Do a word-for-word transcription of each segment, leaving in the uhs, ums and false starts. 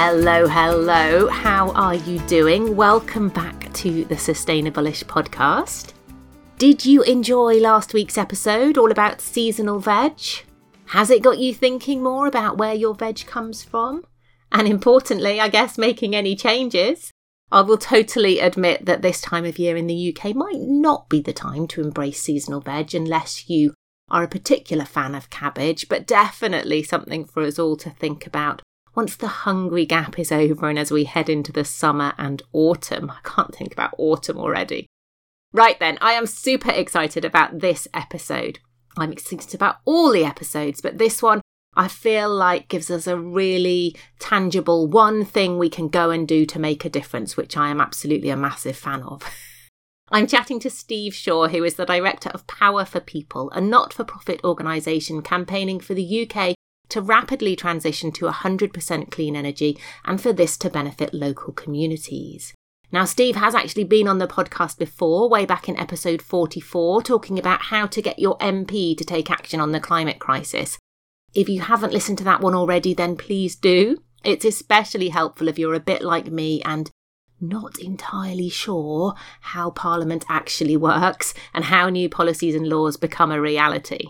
Hello, hello. How are you doing? Welcome back to the Sustainable-ish podcast. Did you enjoy last week's episode all about seasonal veg? Has it got you thinking more about where your veg comes from? And importantly, I guess, making any changes? I will totally admit that this time of year in the U K might not be the time to embrace seasonal veg unless you are a particular fan of cabbage, but definitely something for us all to think about. Once the hungry gap is over and as we head into the summer and autumn. I can't think about autumn already. Right then, I am super excited about this episode. I'm excited about all the episodes, but this one I feel like gives us a really tangible one thing we can go and do to make a difference, which I am absolutely a massive fan of. I'm chatting to Steve Shaw, who is the director of Power for People, a not-for-profit organisation campaigning for the U K to rapidly transition to one hundred percent clean energy and for this to benefit local communities. Now, Steve has actually been on the podcast before, way back in episode forty-four, talking about how to get your M P to take action on the climate crisis. If you haven't listened to that one already, then please do. It's especially helpful if you're a bit like me and not entirely sure how Parliament actually works and how new policies and laws become a reality.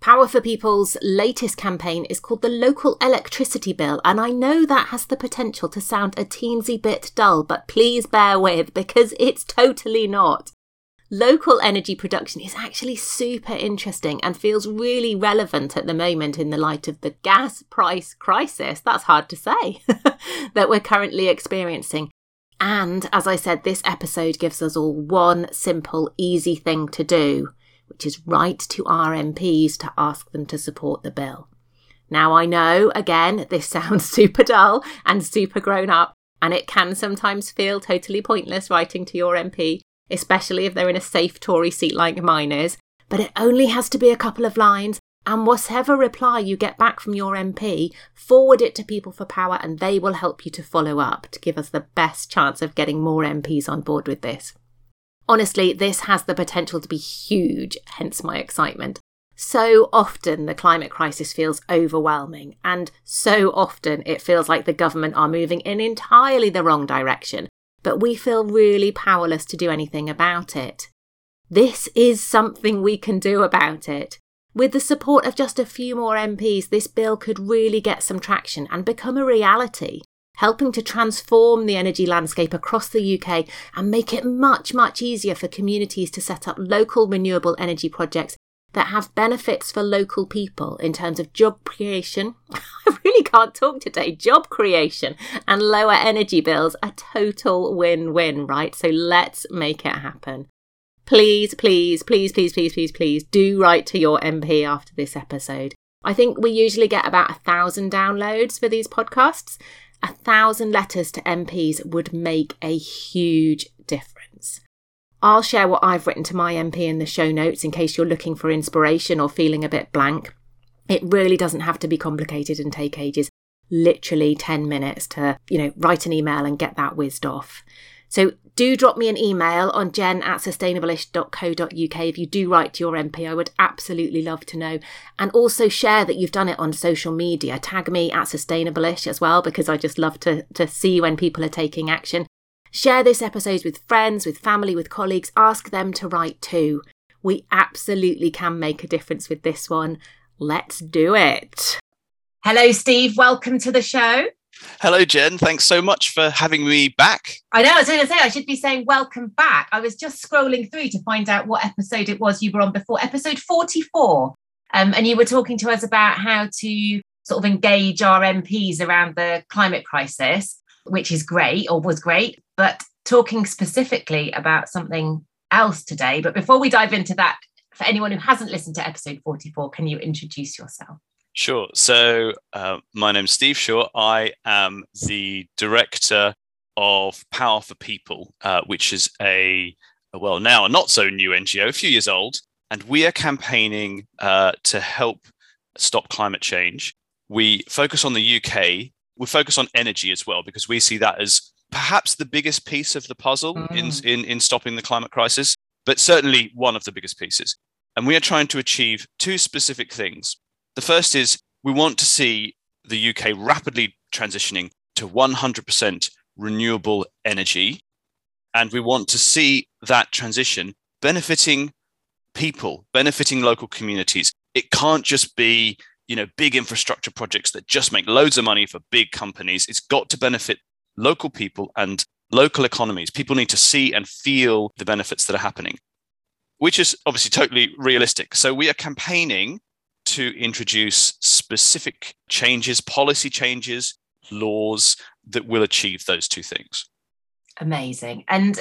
Power for People's latest campaign is called the Local Electricity Bill, and I know that has the potential to sound a teensy bit dull, but please bear with, because it's totally not. Local energy production is actually super interesting and feels really relevant at the moment in the light of the gas price crisis, that's hard to say, that we're currently experiencing. And as I said, this episode gives us all one simple, easy thing to do, which is write to our M Ps to ask them to support the bill. Now I know, again, this sounds super dull and super grown up, and it can sometimes feel totally pointless writing to your M P, especially if they're in a safe Tory seat like mine is, but it only has to be a couple of lines, and whatever reply you get back from your M P, forward it to People for Power and they will help you to follow up to give us the best chance of getting more M Ps on board with this. Honestly, this has the potential to be huge, hence my excitement. So often the climate crisis feels overwhelming, and so often it feels like the government are moving in entirely the wrong direction, but we feel really powerless to do anything about it. This is something we can do about it. With the support of just a few more M Ps, this bill could really get some traction and become a reality, helping to transform the energy landscape across the U K and make it much, much easier for communities to set up local renewable energy projects that have benefits for local people in terms of job creation. I really can't talk today. Job creation and lower energy bills, a total win-win, right? So let's make it happen. Please, please, please, please, please, please, please do write to your M P after this episode. I think we usually get about a thousand downloads for these podcasts. A thousand letters to M Ps would make a huge difference. I'll share what I've written to my M P in the show notes in case you're looking for inspiration or feeling a bit blank. It really doesn't have to be complicated and take ages. Literally ten minutes to, you know, write an email and get that whizzed off. So do drop me an email on jen at sustainable-ish dot co dot uk if you do write to your M P. I would absolutely love to know. And also share that you've done it on social media. Tag me at sustainable-ish as well, because I just love to, to see when people are taking action. Share this episode with friends, with family, with colleagues. Ask them to write too. We absolutely can make a difference with this one. Let's do it. Hello, Steve. Welcome to the show. Hello, Jen. Thanks so much for having me back. I know, I was going to say, I should be saying welcome back. I was just scrolling through to find out what episode it was you were on before, episode forty-four. Um, and you were talking to us about how to sort of engage our M Ps around the climate crisis, which is great, or was great, but talking specifically about something else today. But before we dive into that, for anyone who hasn't listened to episode forty-four, can you introduce yourself? Sure. So uh, my name's Steve Shaw. I am the director of Power for People, uh, which is a, well, now a not so new N G O, a few years old. And we are campaigning uh, to help stop climate change. We focus on the U K. We focus on energy as well, because we see that as perhaps the biggest piece of the puzzle mm. in, in, in stopping the climate crisis, but certainly one of the biggest pieces. And we are trying to achieve two specific things. The first is we want to see the U K rapidly transitioning to one hundred percent renewable energy. And we want to see that transition benefiting people, benefiting local communities. It can't just be, you know, big infrastructure projects that just make loads of money for big companies. It's got to benefit local people and local economies. People need to see and feel the benefits that are happening, which is obviously totally realistic. So we are campaigning to introduce specific changes, policy changes, laws that will achieve those two things. Amazing. And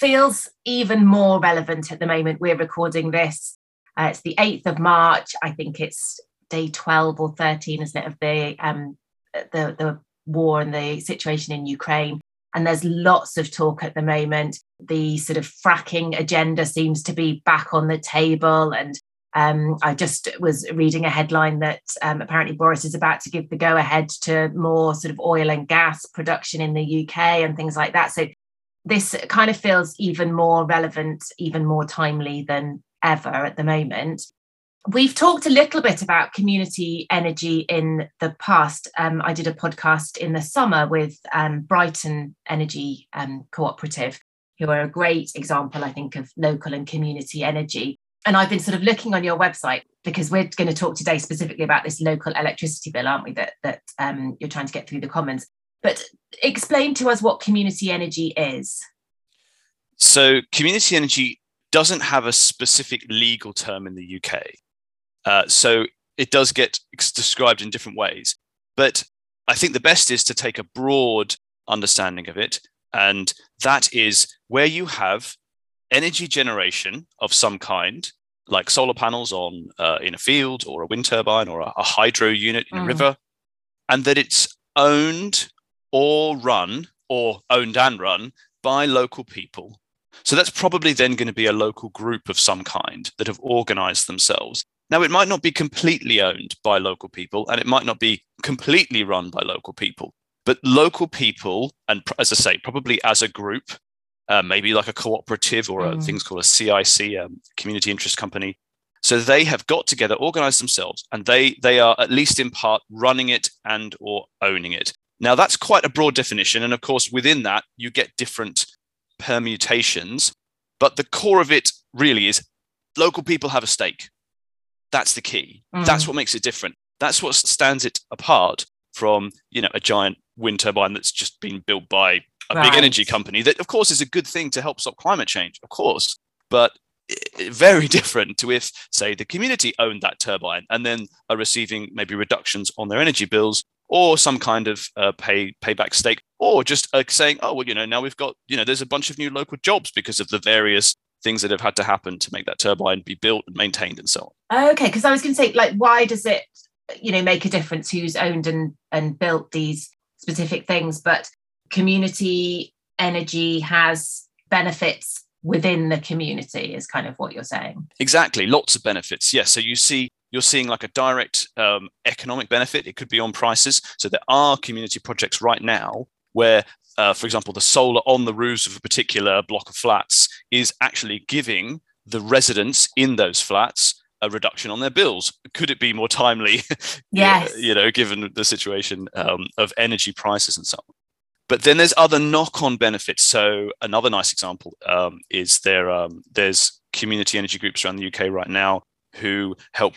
feels even more relevant at the moment. We're recording this. Uh, it's the eighth of March. I think it's day twelve or thirteen, isn't it, of the, um, the, the war and the situation in Ukraine. And there's lots of talk at the moment. The sort of fracking agenda seems to be back on the table. And Um, I just was reading a headline that um, apparently Boris is about to give the go-ahead to more sort of oil and gas production in the U K and things like that. So this kind of feels even more relevant, even more timely than ever at the moment. We've talked a little bit about community energy in the past. Um, I did a podcast in the summer with um, Brighton Energy um, Cooperative, who are a great example, I think, of local and community energy. And I've been sort of looking on your website because we're going to talk today specifically about this local electricity bill, aren't we, that that um, you're trying to get through the Commons. But explain to us what community energy is. So community energy doesn't have a specific legal term in the U K. Uh, so it does get described in different ways. But I think the best is to take a broad understanding of it. And that is where you have energy generation of some kind, like solar panels on uh, in a field or a wind turbine or a, a hydro unit in mm. a river, and that it's owned or run or owned and run by local people. So that's probably then going to be a local group of some kind that have organized themselves. Now, it might not be completely owned by local people and it might not be completely run by local people, but local people, and as I say, probably as a group, Uh, maybe like a cooperative or a mm. things called a C I C, um, community interest company. So they have got together, organised themselves, and they they are at least in part running it and or owning it. Now that's quite a broad definition, and of course within that you get different permutations. But the core of it really is local people have a stake. That's the key. Mm. That's what makes it different. That's what stands it apart from, you know, a giant wind turbine that's just been built by a right. big energy company that, of course, is a good thing to help stop climate change, of course, but very different to if, say, the community owned that turbine and then are receiving maybe reductions on their energy bills or some kind of uh, pay payback stake, or just uh, saying, oh, well, you know, now we've got, you know, there's a bunch of new local jobs because of the various things that have had to happen to make that turbine be built and maintained and so on. Okay, because I was going to say, like, why does it, you know, make a difference who's owned and, and built these specific things, but community energy has benefits within the community is kind of what you're saying. Exactly. Lots of benefits. Yes. Yeah, so you see, you're seeing like a direct um, economic benefit. It could be on prices. So there are community projects right now where, uh, for example, the solar on the roofs of a particular block of flats is actually giving the residents in those flats a reduction on their bills. Could it be more timely? Yes. You know, given the situation um, of energy prices and so on. But then there's other knock-on benefits. So another nice example um, is there. Um, there's community energy groups around the U K right now who help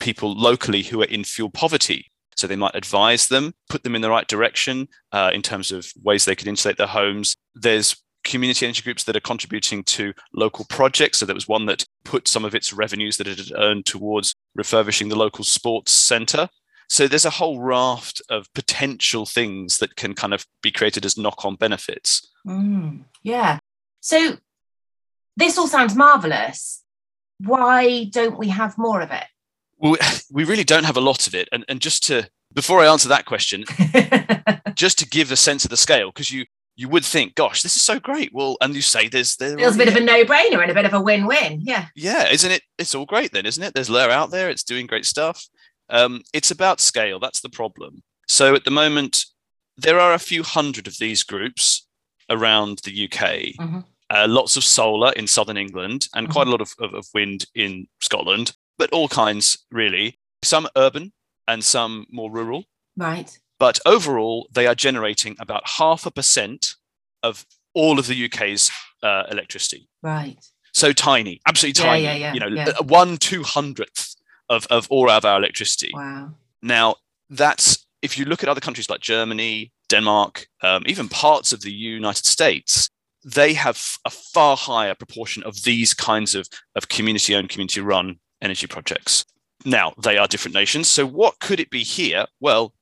people locally who are in fuel poverty. So they might advise them, put them in the right direction uh, in terms of ways they could insulate their homes. There's community energy groups that are contributing to local projects. So there was one that put some of its revenues that it had earned towards refurbishing the local sports centre. So there's a whole raft of potential things that can kind of be created as knock-on benefits. Mm, yeah. So this all sounds marvellous. Why don't we have more of it? We, we really don't have a lot of it. And, and just to, before I answer that question, just to give a sense of the scale, because you you would think, gosh, this is so great. Well, and you say there's... there Feels a bit yeah. of a no-brainer and a bit of a win-win, yeah. Yeah, isn't it? It's all great then, isn't it? There's L E R out there. It's doing great stuff. Um, it's about scale. That's the problem. So at the moment, there are a few hundred of these groups around the U K. Mm-hmm. Uh, lots of solar in southern England and mm-hmm. quite a lot of, of, of wind in Scotland, but all kinds, really. Some urban and some more rural. Right. But overall, they are generating about half a percent of all of the U K's uh, electricity. Right. So tiny, absolutely tiny. Yeah, yeah, yeah, you know, yeah. one two hundredth of, of all of our electricity. Wow. Now, that's, if you look at other countries like Germany, Denmark, um, even parts of the United States, they have a far higher proportion of these kinds of, of community-owned, community-run energy projects. Now, they are different nations. So what could it be here? Well,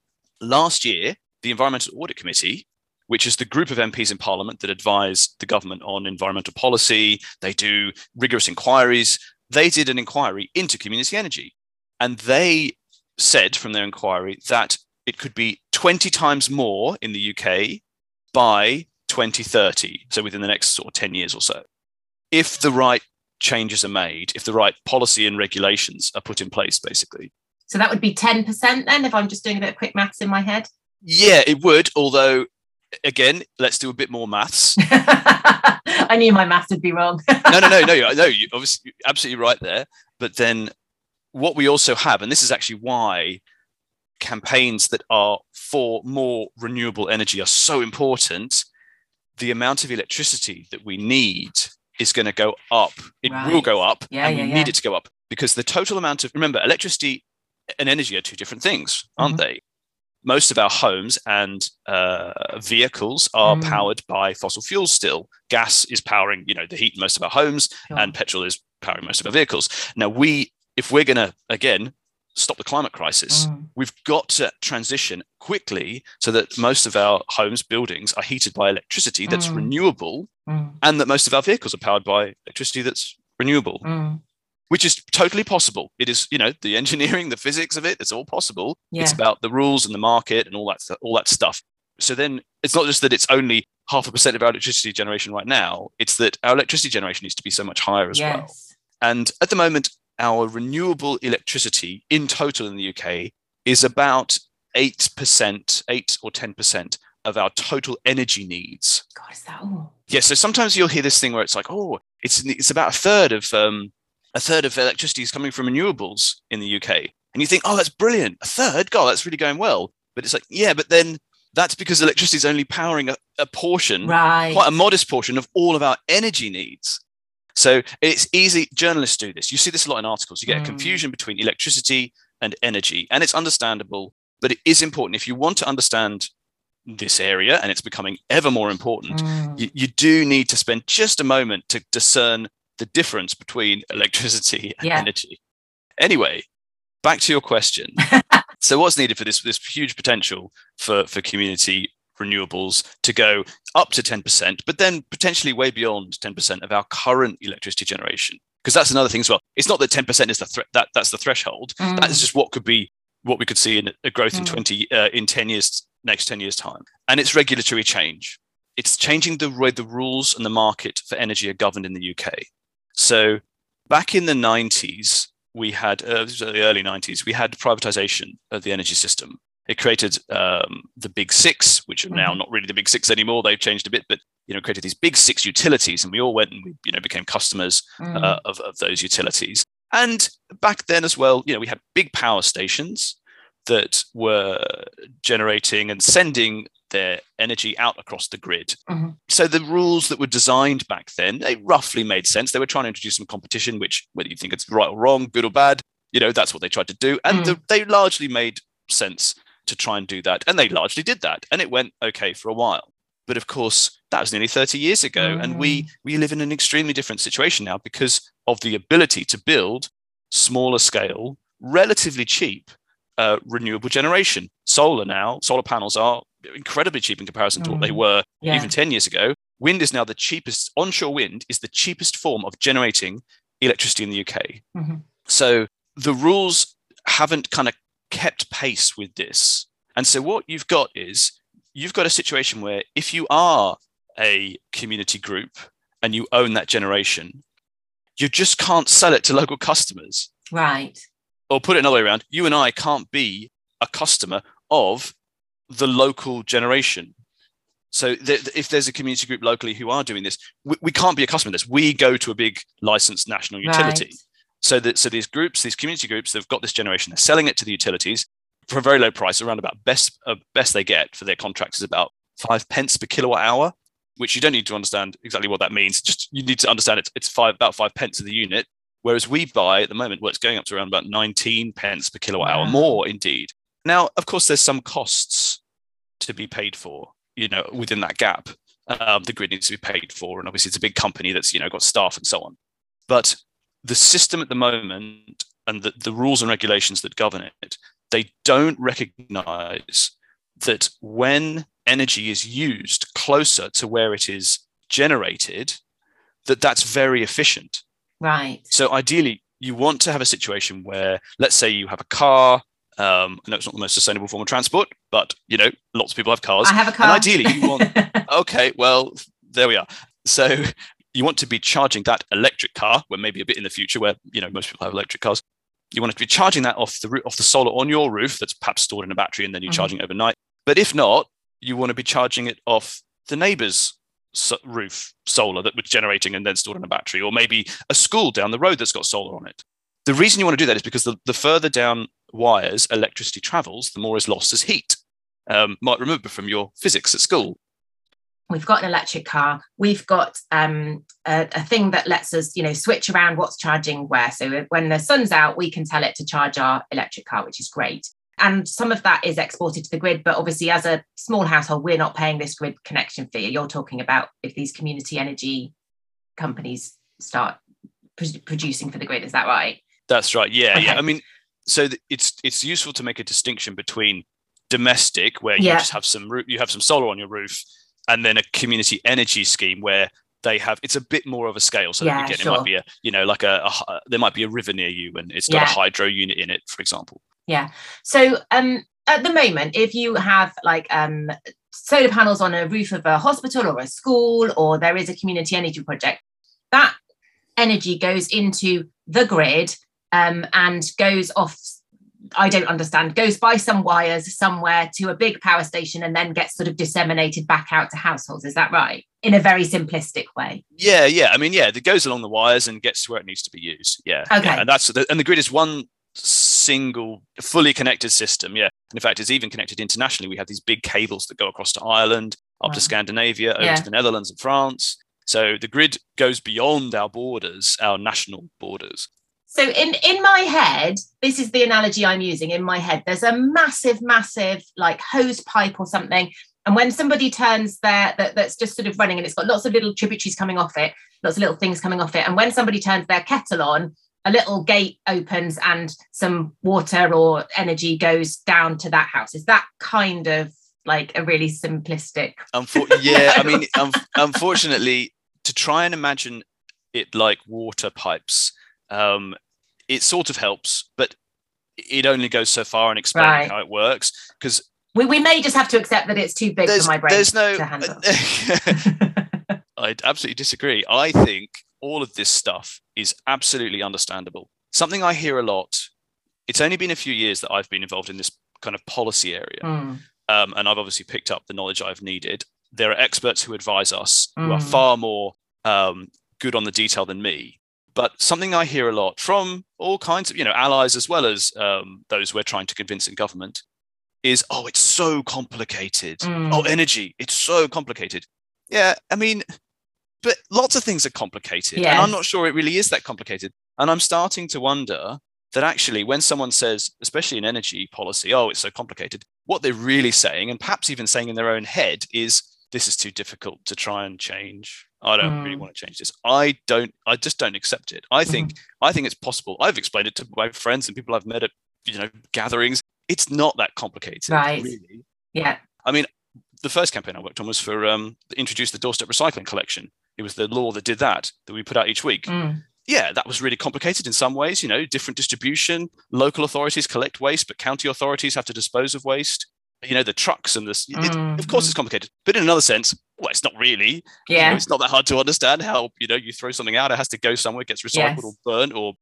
last year, the Environmental Audit Committee, which is the group of M Ps in Parliament that advise the government on environmental policy, they do rigorous inquiries, they did an inquiry into community energy. And they said from their inquiry that it could be twenty times more in the U K by twenty thirty, so within the next sort of ten years or so, if the right changes are made, if the right policy and regulations are put in place, basically. So that would be ten percent then, if I'm just doing a bit of quick maths in my head? Yeah, it would. Although, again, let's do a bit more maths. I knew my maths would be wrong. no, no, no, no, no. You're obviously absolutely right there. But then what we also have, and this is actually why campaigns that are for more renewable energy are so important, the amount of electricity that we need is going to go up. It right. will go up, yeah, and yeah, we yeah. need it to go up because the total amount of, remember, electricity and energy are two different things, aren't mm-hmm. they? Most of our homes and uh, vehicles are mm. powered by fossil fuels still. Gas is powering, you know, the heat in most of our homes, sure. and petrol is powering most of our vehicles. Now, we, if we're going to, again, stop the climate crisis, mm. we've got to transition quickly so that most of our homes, buildings are heated by electricity that's mm. renewable mm. and that most of our vehicles are powered by electricity that's renewable. Mm. Which is totally possible. It is, you know, the engineering, the physics of it, it's all possible. Yeah. It's about the rules and the market and all that, all that stuff. So then it's not just that it's only half a percent of our electricity generation right now. It's that our electricity generation needs to be so much higher as yes. well. And at the moment, our renewable electricity in total in the U K is about eight percent, eight or ten percent of our total energy needs. God, is that all? Yeah. So sometimes you'll hear this thing where it's like, oh, it's it's about a third of... Um, A third of electricity is coming from renewables in the U K. And you think, oh, that's brilliant. A third? God, that's really going well. But it's like, yeah, but then that's because electricity is only powering a, a portion, right. quite a modest portion of all of our energy needs. So it's easy. Journalists do this. You see this a lot in articles. You get mm. a confusion between electricity and energy. And it's understandable, but it is important. If you want to understand this area, and it's becoming ever more important, mm. you, you do need to spend just a moment to discern the difference between electricity and yeah. energy. Anyway, back to your question. So what's needed for this, this huge potential for, for community renewables to go up to ten percent, but then potentially way beyond ten percent of our current electricity generation? Because that's another thing as well. It's not that ten percent is the thre- that that's the threshold. Mm. That is just what could be what we could see in a growth mm. in twenty uh, in ten years, next ten years time. And it's regulatory change. It's changing the way the rules and the market for energy are governed in the U K. So back in the nineties, we had, uh, the early nineties, we had privatization of the energy system. It created um, the big six, which are now not really the big six anymore. They've changed a bit, but, you know, created these big six utilities. And we all went and, we, you know, became customers mm. uh, of, of those utilities. And back then as well, you know, we had big power stations that were generating and sending their energy out across the grid. Mm-hmm. So the rules that were designed back then, they roughly made sense. They were trying to introduce some competition, which, whether you think it's right or wrong, good or bad, You know, that's what they tried to do. And mm. the, they largely made sense to try and do that. And they largely did that. And it went okay for a while. But of course, that was nearly thirty years ago. Mm. And we we live in an extremely different situation now because of the ability to build smaller scale, relatively cheap uh, renewable generation. Solar now, solar panels are incredibly cheap in comparison to mm. what they were yeah. even ten years ago. Wind is now the cheapest, onshore wind is the cheapest form of generating electricity in the U K. Mm-hmm. So the rules haven't kind of kept pace with this. And so what you've got is you've got a situation where if you are a community group and you own that generation, you just can't sell it to local customers. Right. Or put it another way around, you and I can't be a customer of the local generation. So th- if there's a community group locally who are doing this, we, we can't be a customer of this. We go to a big licensed national utility. Right. So that so these groups, these community groups, they've got this generation. They're selling it to the utilities for a very low price, around about best uh, best they get for their contracts is about five pence per kilowatt hour, which you don't need to understand exactly what that means. Just you need to understand it's it's five about five pence of the unit. Whereas we buy at the moment, well, it's going up to around about nineteen pence per kilowatt hour, wow. more indeed. Now, of course, there's some costs to be paid for, you know, within that gap. Um, the grid needs to be paid for. And obviously, it's a big company that's, you know, got staff and so on. But the system at the moment and the, the rules and regulations that govern it, they don't recognize that when energy is used closer to where it is generated, that that's very efficient. Right. So ideally, you want to have a situation where, let's say you have a car. Um, I know it's not the most sustainable form of transport, but, you know, lots of people have cars. I have a car. And ideally, you want... okay, well, there we are. So you want to be charging that electric car, where maybe a bit in the future where, you know, most people have electric cars. You want to be charging that off the off the solar on your roof that's perhaps stored in a battery and then you're mm-hmm. charging it overnight. But if not, you want to be charging it off the neighbour's so- roof solar that was generating and then stored in a battery, or maybe a school down the road that's got solar on it. The reason you want to do that is because the, the further down wires electricity travels, the more is lost as heat. Um, might remember from your physics at school. We've got an electric car. We've got um, a, a thing that lets us, you know, switch around what's charging where. So when the sun's out, we can tell it to charge our electric car, which is great. And some of that is exported to the grid. But obviously, as a small household, we're not paying this grid connection fee. You're talking about if these community energy companies start pr- producing for the grid. Is that right? That's right. Yeah. Okay. Yeah. I mean, so th- it's it's useful to make a distinction between domestic, where you yeah. just have some ro- you have some solar on your roof, and then a community energy scheme where they have, it's a bit more of a scale. So yeah, that again, sure. it might be a, you know, like a, a, there might be a river near you and it's got yeah. a hydro unit in it, for example. Yeah. So um, at the moment, if you have like um, solar panels on a roof of a hospital or a school, or there is a community energy project, that energy goes into the grid um, and goes off, I don't understand, goes by some wires somewhere to a big power station and then gets sort of disseminated back out to households. Is that right? In a very simplistic way. Yeah, yeah. I mean, yeah, it goes along the wires and gets to where it needs to be used. Yeah. Okay. Yeah. And that's the, and the grid is one single fully connected system. Yeah. And in fact, it's even connected internationally. We have these big cables that go across to Ireland, up wow. to Scandinavia, over yeah. to the Netherlands and France. So the grid goes beyond our borders, our national borders. So in, in my head, this is the analogy I'm using in my head. There's a massive, massive like hose pipe or something. And when somebody turns their, that, that's just sort of running and it's got lots of little tributaries coming off it, lots of little things coming off it. And when somebody turns their kettle on, a little gate opens and some water or energy goes down to that house. Is that kind of like a really simplistic? Unfor- yeah, I mean, um, unfortunately, to try and imagine it like water pipes, Um, it sort of helps, but it only goes so far in explaining right. how it works. Because we, we may just have to accept that it's too big for my brain there's no, to handle. I absolutely disagree. I think all of this stuff is absolutely understandable. Something I hear a lot, it's only been a few years that I've been involved in this kind of policy area. Mm. Um, and I've obviously picked up the knowledge I've needed. There are experts who advise us mm. who are far more um, good on the detail than me. But something I hear a lot from all kinds of, you know, allies as well as um, those we're trying to convince in government is, oh, it's so complicated. Mm. Oh, energy, it's so complicated. Yeah, I mean, but lots of things are complicated. Yes. And I'm not sure it really is that complicated. And I'm starting to wonder that actually when someone says, especially in energy policy, oh, it's so complicated, what they're really saying, and perhaps even saying in their own head, is this is too difficult to try and change. I don't mm. really want to change this. I don't, I just don't accept it. I think, mm. I think it's possible. I've explained it to my friends and people I've met at, you know, gatherings. It's not that complicated. Right. Really. Yeah. I mean, the first campaign I worked on was for, um, introduce the doorstep recycling collection. It was the law that did that, that we put out each week. Mm. Yeah, that was really complicated in some ways, you know, different distribution, local authorities collect waste, but county authorities have to dispose of waste. You know, the trucks and this, it, mm. of course it's complicated, but in another sense, well, it's not really, yeah. You know, it's not that hard to understand how, you know, you throw something out, it has to go somewhere, it gets recycled yes. or burnt or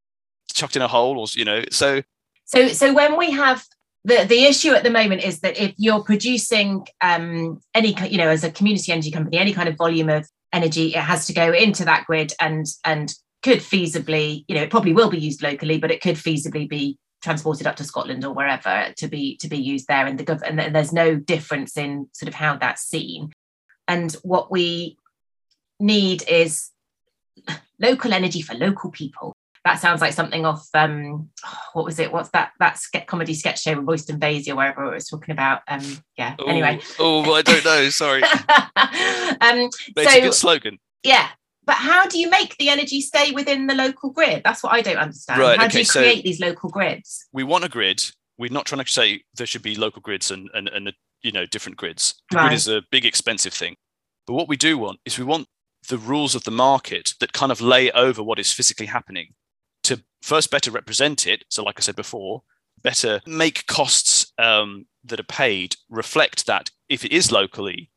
chucked in a hole or, you know, so. So, so when we have, the, the issue at the moment is that if you're producing um, any, you know, as a community energy company, any kind of volume of energy, it has to go into that grid and, and could feasibly, you know, it probably will be used locally, but it could feasibly be transported up to Scotland or wherever to be to be used there, and the gov- and there's no difference in sort of how that's seen. And what we need is local energy for local people. That sounds like something off um what was it what's that that ske- comedy sketch show with Royston Vasey or wherever it was talking about um yeah Ooh, anyway oh well, I don't know sorry um that's so, a good slogan yeah But how do you make the energy stay within the local grid? That's what I don't understand. Right, how okay, do you create so these local grids? We want a grid. We're not trying to say there should be local grids and, and, and you know, different grids. The right. grid is a big, expensive thing. But what we do want is we want the rules of the market that kind of lay over what is physically happening to first better represent it. So like I said before, better make costs um, that are paid reflect that if it is locally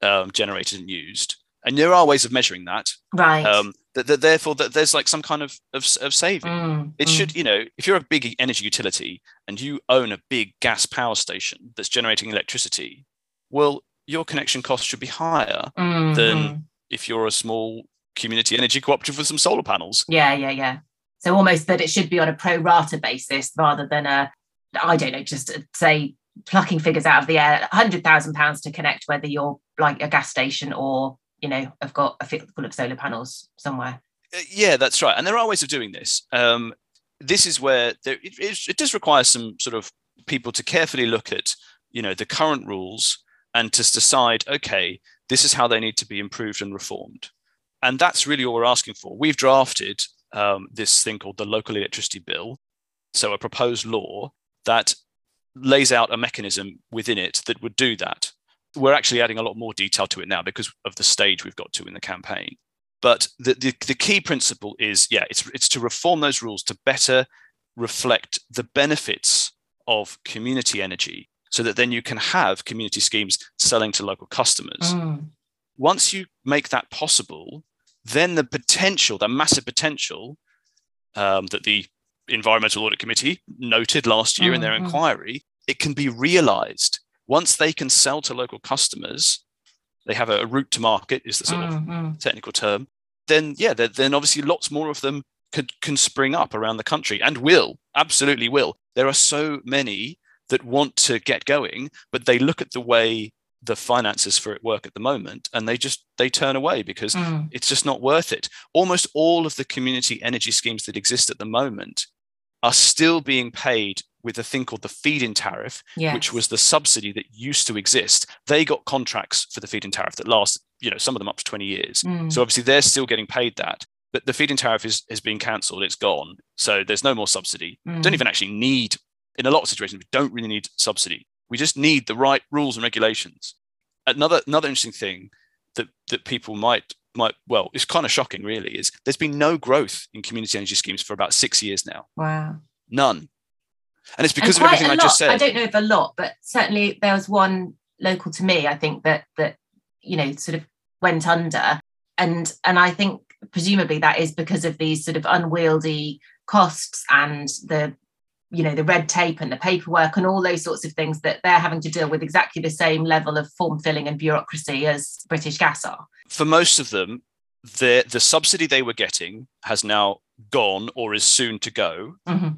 um, generated and used. And there are ways of measuring that. Right. Um, that, that therefore, that there's like some kind of of, of saving. Mm, it mm. should, you know, if you're a big energy utility and you own a big gas power station that's generating electricity, well, your connection cost should be higher mm, than mm. if you're a small community energy cooperative with some solar panels. Yeah, yeah, yeah. So almost that it should be on a pro rata basis rather than a, I don't know, just say plucking figures out of the air, one hundred thousand pounds to connect whether you're like a gas station or, you know, I've got a field full of solar panels somewhere. Yeah, that's right. And there are ways of doing this. Um, this is where there, it, it, it does require some sort of people to carefully look at, you know, the current rules and to decide, okay, this is how they need to be improved and reformed. And that's really all we're asking for. We've drafted um, this thing called the Local Electricity Bill. So a proposed law that lays out a mechanism within it that would do that. We're actually adding a lot more detail to it now because of the stage we've got to in the campaign. But the, the, the key principle is, yeah, it's it's to reform those rules to better reflect the benefits of community energy so that then you can have community schemes selling to local customers. Mm. Once you make that possible, then the potential, the massive potential um, that the Environmental Audit Committee noted last year mm-hmm. in their inquiry, it can be realised. Once they can sell to local customers, they have a route to market is the sort mm, of mm. technical term, then, yeah, then obviously lots more of them could can spring up around the country and will, absolutely will. There are so many that want to get going, but they look at the way the finances for it work at the moment and they just, they turn away because mm. it's just not worth it. Almost all of the community energy schemes that exist at the moment are still being paid with a thing called the feed-in tariff, yes. which was the subsidy that used to exist. They got contracts for the feed-in tariff that last, you know, some of them up to twenty years. Mm. So obviously they're still getting paid that. But the feed-in tariff is, is being cancelled. It's gone. So there's no more subsidy. Mm. Don't even actually need, in a lot of situations, we don't really need subsidy. We just need the right rules and regulations. Another another interesting thing that, that people might, might, well, it's kind of shocking really, is there's been no growth in community energy schemes for about six years now. Wow. None. And it's because and of everything I lot. just said. I don't know if a lot, but certainly there was one local to me, I think, that, that you know, sort of went under. And and I think presumably that is because of these sort of unwieldy costs and the, you know, the red tape and the paperwork and all those sorts of things that they're having to deal with exactly the same level of form filling and bureaucracy as British Gas are. For most of them, the, the subsidy they were getting has now gone or is soon to go. Mm-hmm.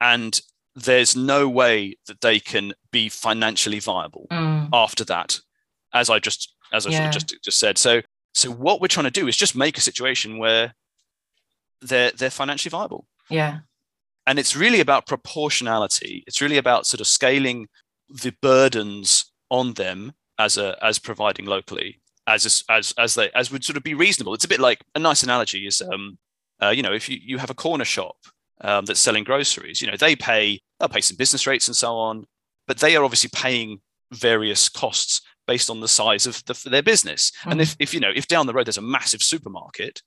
And there's no way that they can be financially viable mm. after that, as I just as I yeah. sort of just, just said. So so what we're trying to do is just make a situation where they're they're financially viable. Yeah. And it's really about proportionality. It's really about sort of scaling the burdens on them as a as providing locally as as as they as would sort of be reasonable. It's a bit like a nice analogy is um uh, you know if you, you have a corner shop um, that's selling groceries, you know they pay they'll pay some business rates and so on, but they are obviously paying various costs based on the size of the, their business. Mm-hmm. And if if you know if down the road there's a massive supermarket,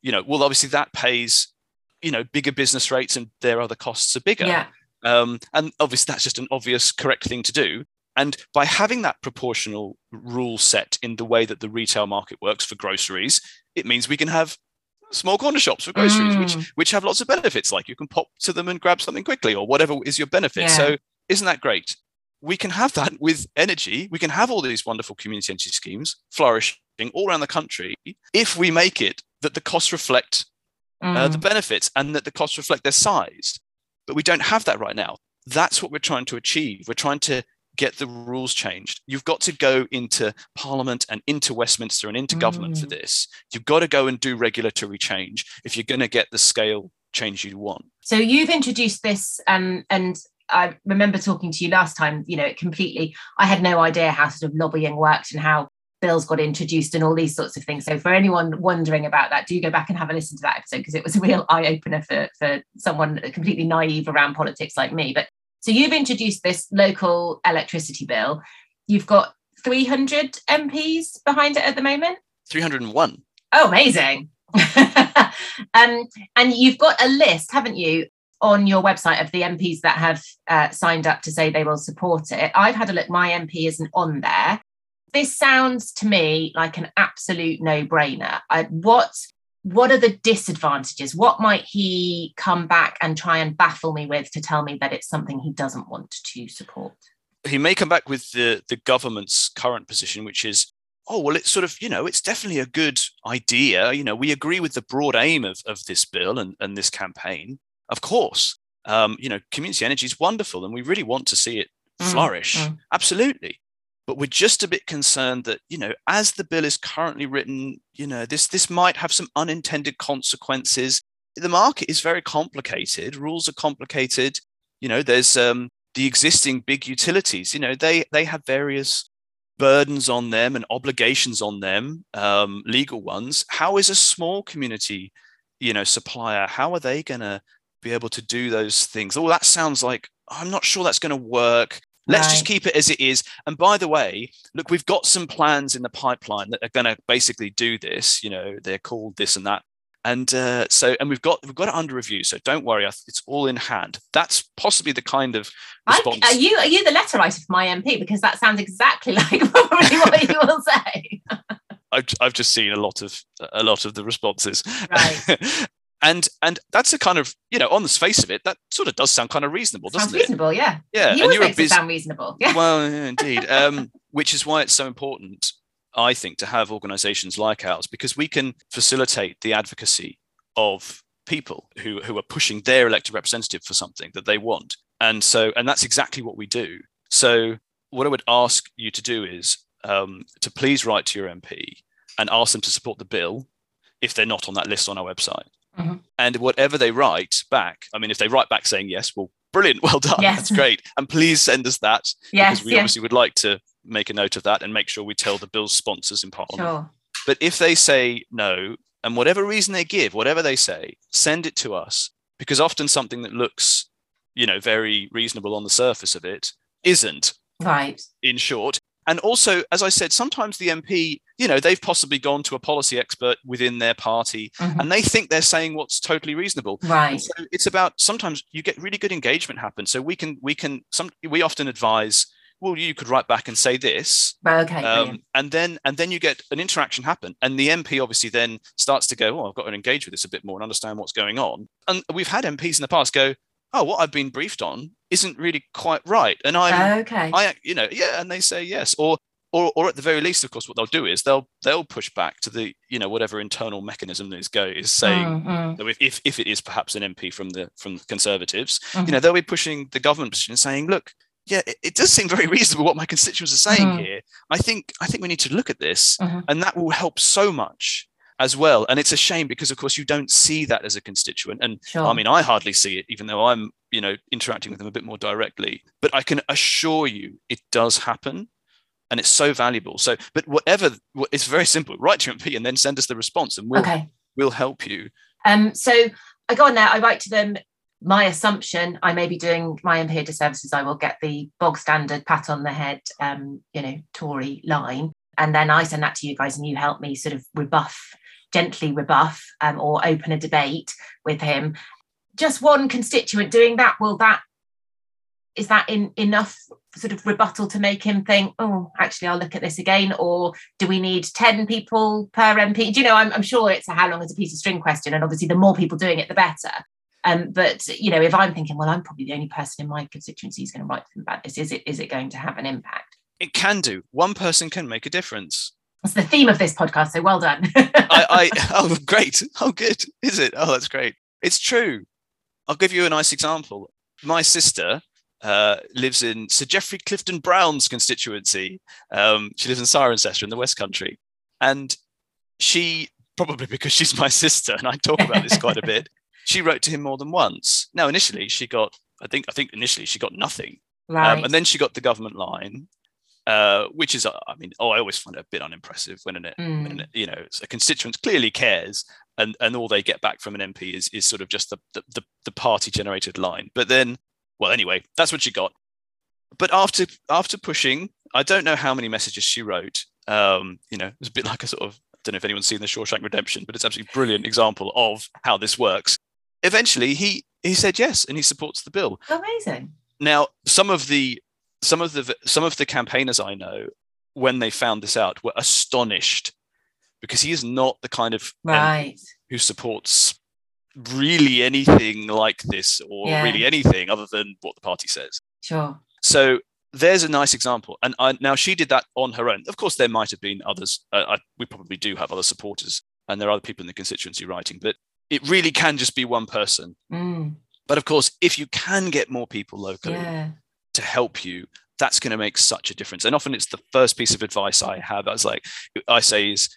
you know well obviously that pays, you know, bigger business rates and their other costs are bigger. Yeah. Um, and obviously that's just an obvious correct thing to do. And by having that proportional rule set in the way that the retail market works for groceries, it means we can have small corner shops for groceries, mm. which which have lots of benefits, like you can pop to them and grab something quickly or whatever is your benefit. Yeah. So isn't that great? We can have that with energy. We can have all these wonderful community energy schemes flourishing all around the country if we make it that the costs reflect mm. uh, the benefits and that the costs reflect their size. But we don't have that right now. That's what we're trying to achieve. We're trying to get the rules changed. You've got to go into Parliament and into Westminster and into mm. government for this. You've got to go and do regulatory change if you're going to get the scale change you want. So you've introduced this, um, and I remember talking to you last time, you know, it completely, I had no idea how sort of lobbying worked and how bills got introduced and all these sorts of things. So for anyone wondering about that, do go back and have a listen to that episode, because it was a real eye-opener for, for someone completely naive around politics like me. But so you've introduced this local electricity bill. You've got three hundred M Ps behind it at the moment? three hundred and one. Oh, amazing. um, and you've got a list, haven't you, on your website of the M Ps that have uh, signed up to say they will support it. I've had a look. My M P isn't on there. This sounds to me like an absolute no-brainer. I, what, what are the disadvantages? What might he come back and try and baffle me with to tell me that it's something he doesn't want to support? He may come back with the, the government's current position, which is, oh, well, it's sort of, you know, it's definitely a good idea. You know, we agree with the broad aim of, of this bill and, and this campaign. Of course, um, you know, community energy is wonderful and we really want to see it mm, flourish. Mm. Absolutely. But we're just a bit concerned that, you know, as the bill is currently written, you know, this this might have some unintended consequences. The market is very complicated. Rules are complicated. You know, there's um, the existing big utilities. You know, they they have various burdens on them and obligations on them, um, legal ones. How is a small community, you know, supplier, how are they going to be able to do those things? Oh, that sounds like, I'm not sure that's going to work. Let's right. just keep it as it is. And by the way, look, we've got some plans in the pipeline that are going to basically do this. You know, they're called this and that. And uh, so, and we've got we've got it under review. So don't worry, it's all in hand. That's possibly the kind of response. I, are you are you the letter writer for my M P? Because that sounds exactly like probably what you will say. I've I've just seen a lot of a lot of the responses. Right. And and that's a kind of, you know, on the face of it, that sort of does sound kind of reasonable, doesn't sounds it? Reasonable, yeah. Yeah. You and you're a busy... it sound reasonable. Yeah. Well, yeah, indeed. um, which is why it's so important, I think, to have organisations like ours, because we can facilitate the advocacy of people who, who are pushing their elected representative for something that they want. And so, and that's exactly what we do. So what I would ask you to do is um, to please write to your M P and ask them to support the bill if they're not on that list on our website. Mm-hmm. And whatever they write back, I mean, if they write back saying yes, well, brilliant, well done, yes. That's great. And please send us that, yes, because we yes. obviously would like to make a note of that and make sure we tell the bill's sponsors in Parliament. Sure. But if they say no, and whatever reason they give, whatever they say, send it to us, because often something that looks, you know, very reasonable on the surface of it isn't. Right. In short. And also, as I said, sometimes the M P, you know, they've possibly gone to a policy expert within their party mm-hmm. and they think they're saying what's totally reasonable. Right. And so it's about, sometimes you get really good engagement happen. So we can, we can, some, we often advise, well, you could write back and say this. Okay. Um, and then, and then you get an interaction happen. And the M P obviously then starts to go, oh, I've got to engage with this a bit more and understand what's going on. And we've had M Ps in the past go, oh, what I've been briefed on isn't really quite right. And I'm, okay. I, you know, yeah. And they say yes. Or, or, or at the very least, of course, what they'll do is they'll, they'll push back to the, you know, whatever internal mechanism is go is saying mm-hmm. that if, if it is perhaps an M P from the, from the Conservatives, mm-hmm. you know, they'll be pushing the government position and saying, look, yeah, it, it does seem very reasonable what my constituents are saying mm-hmm. here. I think, I think we need to look at this mm-hmm. and that will help so much. as well. And it's a shame because, of course, you don't see that as a constituent. And sure. I mean, I hardly see it, even though I'm, you know, interacting with them a bit more directly. But I can assure you it does happen. And it's so valuable. So, but whatever, it's very simple. Write to M P and then send us the response and we'll, okay. we'll help you. Um, so I go on there, I write to them. My assumption, I may be doing my M P a disservice, I will get the bog standard pat on the head, um, you know, Tory line. And then I send that to you guys and you help me sort of rebuff, gently rebuff um, or open a debate with him. Just one constituent doing that, will that, is that in, enough sort of rebuttal to make him think, oh, actually, I'll look at this again? Or do we need ten people per M P? Do you know, I'm, I'm sure it's a how long is a piece of string question. And obviously, the more people doing it, the better. Um, but, you know, if I'm thinking, well, I'm probably the only person in my constituency who's going to write to them about this, is it is it going to have an impact? It can do. One person can make a difference. That's the theme of this podcast. So well done. I, I Oh, great. Oh, good. Is it? Oh, that's great. It's true. I'll give you a nice example. My sister... Uh, lives in Sir Geoffrey Clifton Brown's constituency. Um, she lives in Cirencester in the West Country. And she, probably because she's my sister, and I talk about this quite a bit, she wrote to him more than once. Now, initially, she got, I think I think initially she got nothing. Right. Um, and then she got the government line, uh, which is, I mean, oh, I always find it a bit unimpressive when, an, mm. when an, you know, a constituent clearly cares and, and all they get back from an M P is, is sort of just the, the, the, the party-generated line. But then, well, anyway, that's what she got. But after after pushing, I don't know how many messages she wrote. Um, you know, it's a bit like a sort of, I don't know if anyone's seen the Shawshank Redemption, but it's absolutely brilliant example of how this works. Eventually, he he said yes, and he supports the bill. Amazing. Now, some of the some of the some of the campaigners I know, when they found this out, were astonished because he is not the kind of right who supports really anything like this or yeah. really anything other than what the party says. Sure. So there's a nice example. And I, now she did that on her own. Of course, there might have been others. Uh, I, we probably do have other supporters and there are other people in the constituency writing, but it really can just be one person. Mm. But of course, if you can get more people locally yeah. to help you, that's going to make such a difference. And often it's the first piece of advice I have. I was like, I say is,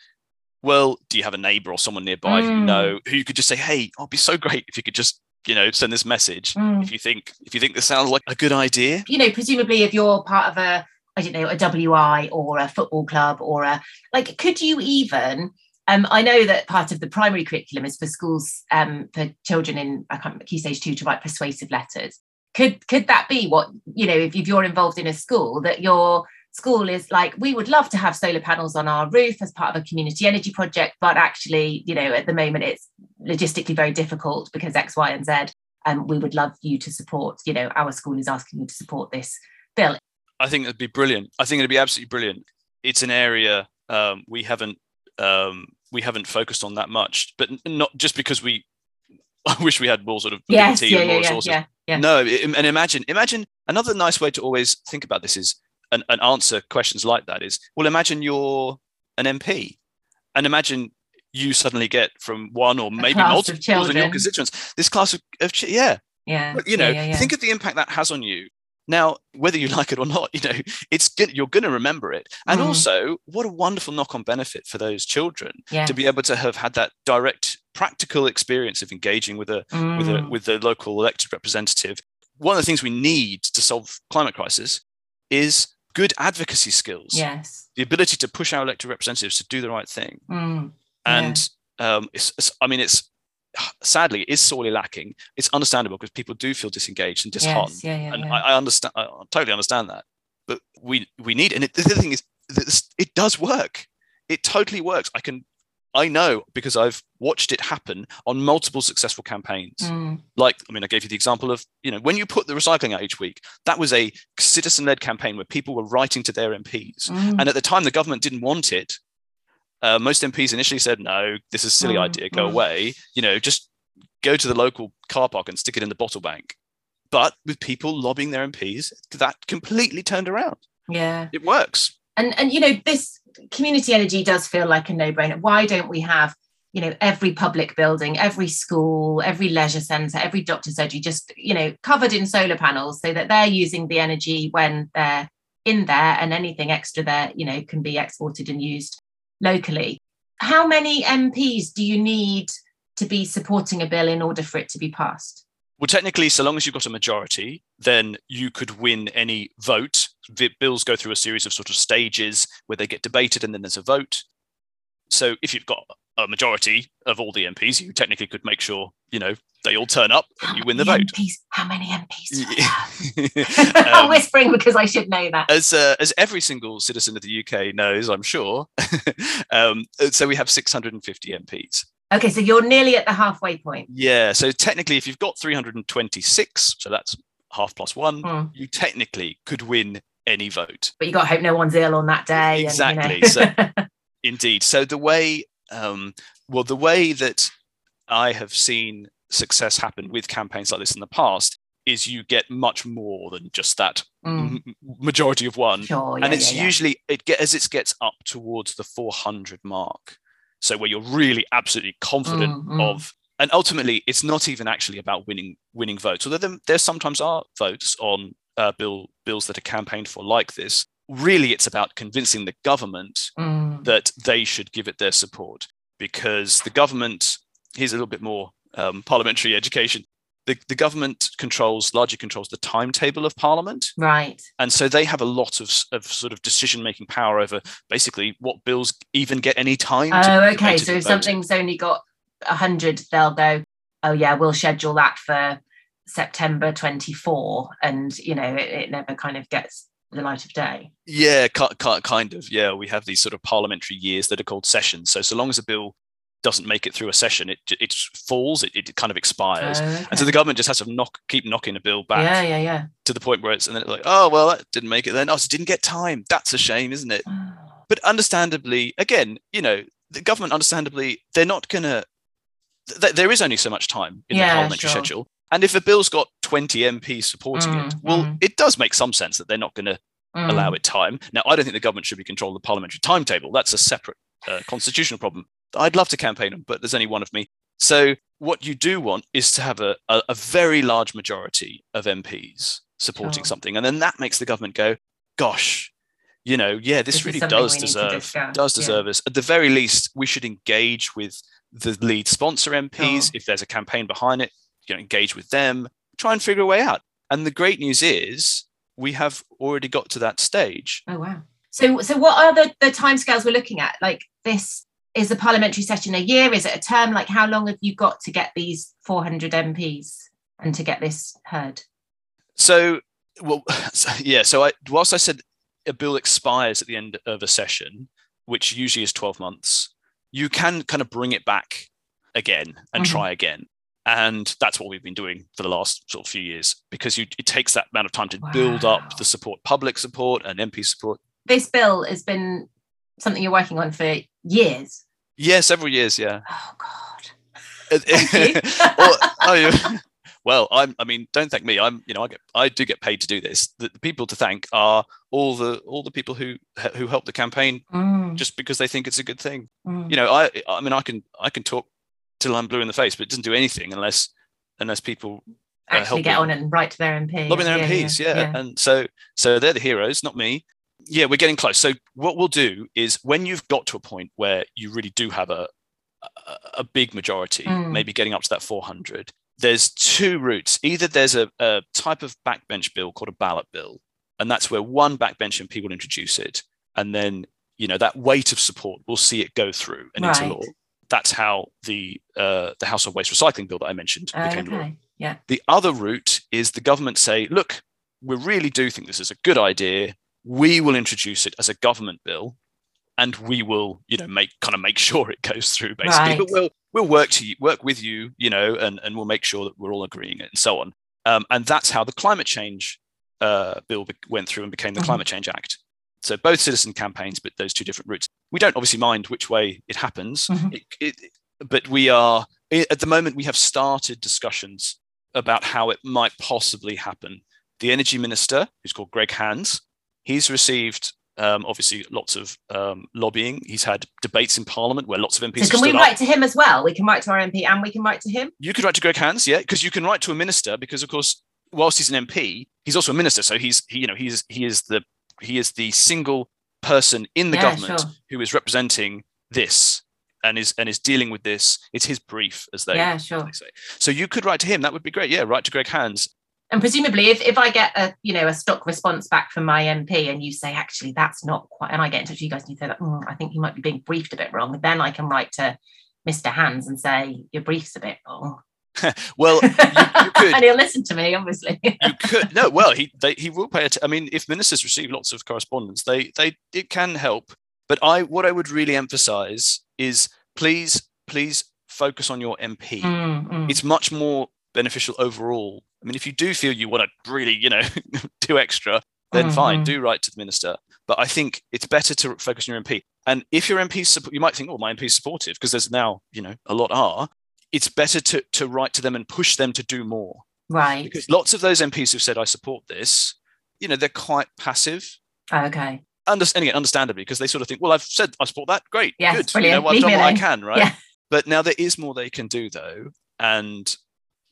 well, do you have a neighbour or someone nearby mm. you know who you could just say, "Hey, oh, it'd be so great if you could just, you know, send this message mm. if you think if you think this sounds like a good idea." You know, presumably, if you're part of a, I don't know, a W I or a football club or a like, could you even? Um, I know that part of the primary curriculum is for schools um, for children in I can't remember, Key Stage Two to write persuasive letters. Could could that be what you know if, if you're involved in a school that you're school is like, we would love to have solar panels on our roof as part of a community energy project, but actually, you know, at the moment it's logistically very difficult because X, Y, and Z, and um, we would love you to support, you know, our school is asking you to support this bill. I think that'd be brilliant. I think it'd be absolutely brilliant. It's an area um, we haven't um, we haven't focused on that much, but not just because we, I wish we had more sort of yes, yeah, and more yeah, resources. Yeah, yeah. No, and imagine, imagine another nice way to always think about this is, And, and answer questions like that is, well, imagine you're an M P and imagine you suddenly get from one or maybe multiple in your constituents, this class of, of yeah. Yeah. But, you know, yeah, yeah, yeah. think of the impact that has on you. Now, whether you like it or not, you know, it's good. You're going to remember it. And mm. also, what a wonderful knock-on benefit for those children yeah. to be able to have had that direct practical experience of engaging with a, mm. with a with the local elected representative. One of the things we need to solve climate crisis is good advocacy skills. Yes. The ability to push our elected representatives to do the right thing. Mm, and yeah. um, it's, it's, I mean, it's sadly, it is sorely lacking. It's understandable because people do feel disengaged and disheartened. Yes, yeah, yeah, and yeah. I, I understand, I totally understand that. But we, we need, and it, the thing is, this, it does work. It totally works. I can, I know because I've watched it happen on multiple successful campaigns. Mm. Like, I mean, I gave you the example of, you know, when you put the recycling out each week, that was a citizen-led campaign where people were writing to their M Ps. Mm. And at the time, the government didn't want it. Uh, most M Ps initially said, no, this is a silly mm. idea, go mm. away. You know, just go to the local car park and stick it in the bottle bank. But with people lobbying their M Ps, that completely turned around. Yeah. It works. And, and you know, this... community energy does feel like a no-brainer. Why don't we have, you know, every public building, every school, every leisure centre, every doctor's surgery just, you know, covered in solar panels so that they're using the energy when they're in there and anything extra there, you know, can be exported and used locally. how many M Ps do you need to be supporting a bill in order for it to be passed? Well, technically, so long as you've got a majority, then you could win any vote. The bills go through a series of sort of stages where they get debated and then there's a vote. So if you've got a majority of all the M Ps, you technically could make sure, you know, they all turn up and you win the vote. M Ps? How many M Ps? um, I'm whispering because I should know that. As uh, as every single citizen of the U K knows, I'm sure. um, so we have six hundred fifty M Ps. Okay, so you're nearly at the halfway point. Yeah, so technically, if you've got three hundred twenty-six, so that's half plus one, mm. you technically could win any vote. But you got to hope no one's ill on that day. Exactly. And, you know. So, indeed. So the way, um, well, the way that I have seen success happen with campaigns like this in the past is you get much more than just that mm. m- majority of one, sure, yeah, and it's yeah, yeah. usually it get, as it gets up towards the four hundred mark. So where you're really absolutely confident mm, mm. of, and ultimately it's not even actually about winning winning votes. Although there, there sometimes are votes on uh, bill bills that are campaigned for like this. Really, it's about convincing the government mm. that they should give it their support, because the government, here's a little bit more um, parliamentary education. The, the government controls, largely controls the timetable of Parliament. Right. And so they have a lot of, of sort of decision-making power over basically what bills even get any time. Oh, to okay. So if something's only got one hundred, they'll go, oh, yeah, we'll schedule that for September twenty-four. And, you know, it, it never kind of gets the light of day. Yeah, kind of. Yeah, we have these sort of parliamentary years that are called sessions. So so long as a bill doesn't make it through a session, it it falls, it, it kind of expires. Oh, okay. And so the government just has to knock, keep knocking a bill back yeah, yeah, yeah. to the point where it's, and then it's like, oh, well, that didn't make it then. Oh, so it didn't get time. That's a shame, isn't it? Oh. But understandably, again, you know, the government, understandably, they're not going to, th- there is only so much time in yeah, the parliamentary sure. schedule. And if a bill's got twenty M Ps supporting mm, it, well, mm. it does make some sense that they're not going to mm. allow it time. Now, I don't think the government should be controlling the parliamentary timetable. That's a separate uh, constitutional problem. I'd love to campaign on, but there's only one of me. So what you do want is to have a, a, a very large majority of M Ps supporting sure. something. And then that makes the government go, gosh, you know, yeah, this, this really does deserve, does deserve yeah. us. At the very least, we should engage with the lead sponsor M Ps. Sure. If there's a campaign behind it, you know, engage with them, try and figure a way out. And the great news is we have already got to that stage. Oh, wow. So so what are the, the timescales we're looking at? Like this... Is the parliamentary session a year? Is it a term? Like, how long have you got to get these four hundred M Ps and to get this heard? So, well, so, yeah. So, I, whilst I said a bill expires at the end of a session, which usually is twelve months, you can kind of bring it back again and mm-hmm. try again. And that's what we've been doing for the last sort of few years, because you, it takes that amount of time to wow. build up the support, public support and M P support. This bill has been something you're working on for years. Yeah, several years, yeah. Oh, God. well, I, well I'm, I mean, don't thank me. I'm, you know, I get, I do get paid to do this. The people to thank are all the all the people who who help the campaign mm. just because they think it's a good thing. Mm. You know, I, I mean, I can, I can talk till I'm blue in the face, but it doesn't do anything unless, unless people actually uh, help get me. On and write to their M Ps. Lobby their yeah, M Ps, yeah. yeah. And so, so they're the heroes, not me. Yeah, we're getting close. So what we'll do is when you've got to a point where you really do have a a, a big majority, mm. maybe getting up to that four hundred, there's two routes. Either there's a, a type of backbench bill called a ballot bill, and that's where one backbench M P will introduce it, and then, you know, that weight of support will see it go through and right. into law. That's how the uh, the household waste recycling bill that I mentioned uh, became okay. law. Yeah. The other route is the government say, look, we really do think this is a good idea. We will introduce it as a government bill, and we will, you know, make kind of make sure it goes through basically. Right. But we'll we'll work to you, work with you, you know, and, and we'll make sure that we're all agreeing it and so on. Um, and that's how the climate change uh, bill be- went through and became the mm-hmm. Climate Change Act. So both citizen campaigns, but those two different routes. We don't obviously mind which way it happens, mm-hmm. it, it, but we are at the moment we have started discussions about how it might possibly happen. The energy minister, who's called Greg Hands. He's received, um, obviously, lots of um, lobbying. He's had debates in Parliament where lots of M Ps. So can we write up. to him as well? We can write to our M P and we can write to him? You could write to Greg Hands, yeah, because you can write to a minister because, of course, whilst he's an M P, he's also a minister. So he's, he, you know, he's he is the he is the single person in the yeah, government sure. who is representing this and is and is dealing with this. It's his brief, as they, yeah, sure. as they say. So you could write to him. That would be great. Yeah, write to Greg Hands. And presumably, if, if I get a you know a stock response back from my M P, and you say actually that's not quite, and I get in touch with you guys and you say that mm, I think you might be being briefed a bit wrong, then I can write to Mister Hands and say your brief's a bit wrong. Well, you, you could, and he'll listen to me, obviously. You could no. Well, he they, he will pay. Att- I mean, if ministers receive lots of correspondence, they they it can help. But I what I would really emphasise is please please focus on your M P. Mm, mm. It's much more beneficial overall. I mean, if you do feel you want to really, you know, do extra, then mm-hmm. fine, do write to the minister. But I think it's better to focus on your M P. And if your M P, you might think, oh, my M P's supportive, because there's now, you know, a lot are. It's better to to write to them and push them to do more. Right. Because lots of those M Ps who've said, I support this, you know, they're quite passive. Oh, okay. Understanding it, understandably, because they sort of think, well, I've said I support that. Great. Yes, good. Brilliant. You know, I've Leave done what alone. I can, right? Yeah. But now there is more they can do, though. And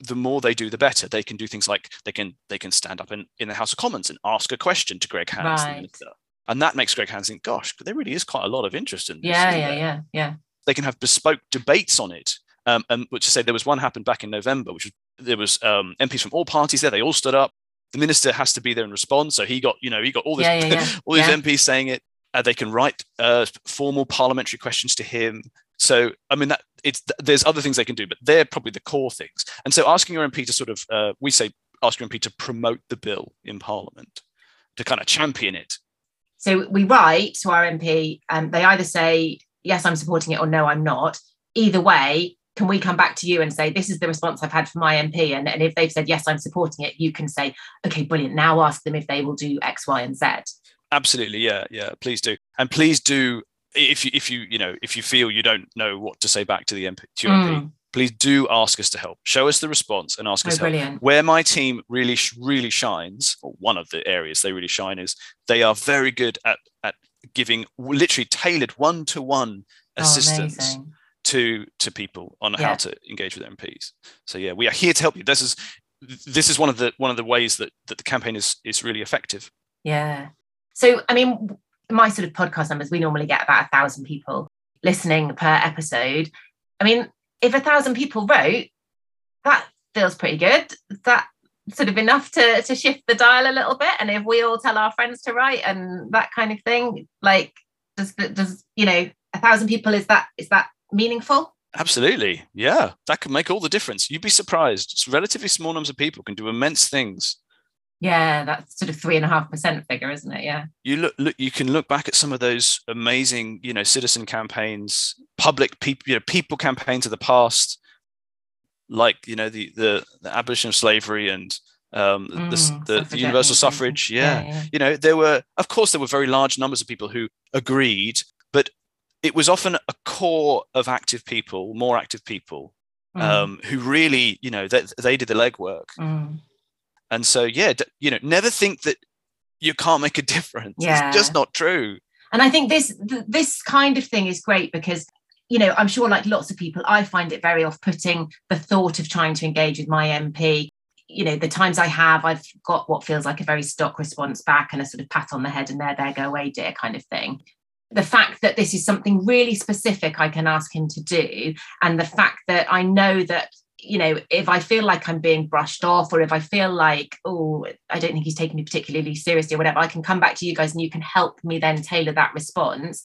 the more they do, the better. They can do things like they can they can stand up in, in the House of Commons and ask a question to Greg Hands. Right. And that makes Greg Hands think, gosh, there really is quite a lot of interest in this. Yeah, yeah, there? yeah, yeah. They can have bespoke debates on it. Um, and which to say there was one happened back in November, which was, there was um, M Ps from all parties there. They all stood up. The minister has to be there and respond. So he got, you know, he got all this, yeah, yeah, yeah. all these yeah. M Ps saying it. Uh, they can write uh, formal parliamentary questions to him. So, I mean, that it's there's other things they can do, but they're probably the core things. And so asking your M P to sort of, uh, we say, ask your M P to promote the bill in Parliament, to kind of champion it. So we write to our M P and they either say, yes, I'm supporting it, or no, I'm not. Either way, can we come back to you and say, this is the response I've had from my M P? And, and if they've said, yes, I'm supporting it, you can say, okay, brilliant. Now ask them if they will do X, Y, and Z. Absolutely. Yeah. Yeah. Please do. And please do, if you, if you, you know, if you feel you don't know what to say back to the M P, to your mm. M P, please do ask us to help. Show us the response and ask oh, us brilliant. help. Where my team really, really shines, or one of the areas they really shine is they are very good at, at giving literally tailored one-to-one assistance. Oh, amazing. to to people on yeah. how to engage with M Ps. So yeah, we are here to help you. This is this is one of the one of the ways that, that the campaign is is really effective. Yeah. So I mean, my sort of podcast numbers, we normally get about a thousand people listening per episode. I mean, if a thousand people wrote, that feels pretty good. Is that sort of enough to to shift the dial a little bit? And if we all tell our friends to write and that kind of thing, like does does you know a thousand people is that is that meaningful? Absolutely. Yeah. That can make all the difference. You'd be surprised. It's relatively small numbers of people can do immense things. Yeah. That's sort of three and a half percent figure, isn't it? Yeah. You look, look, you can look back at some of those amazing, you know, citizen campaigns, public people, you know, people campaigns of the past, like, you know, the, the, the abolition of slavery and um, mm, the, the, the universal suffrage. Yeah. Yeah, yeah. You know, there were, of course, there were very large numbers of people who agreed, but it was often a core of active people, more active people, mm. um, who really, you know, they, they did the legwork. Mm. And so, yeah, d- you know, never think that you can't make a difference. Yeah. It's just not true. And I think this th- this kind of thing is great because, you know, I'm sure like lots of people, I find it very off-putting, the thought of trying to engage with my M P. You know, the times I have, I've got what feels like a very stock response back and a sort of pat on the head and there, there, go away, dear kind of thing. The fact that this is something really specific I can ask him to do, and the fact that I know that, you know, if I feel like I'm being brushed off or if I feel like, oh, I don't think he's taking me particularly seriously or whatever, I can come back to you guys and you can help me then tailor that response.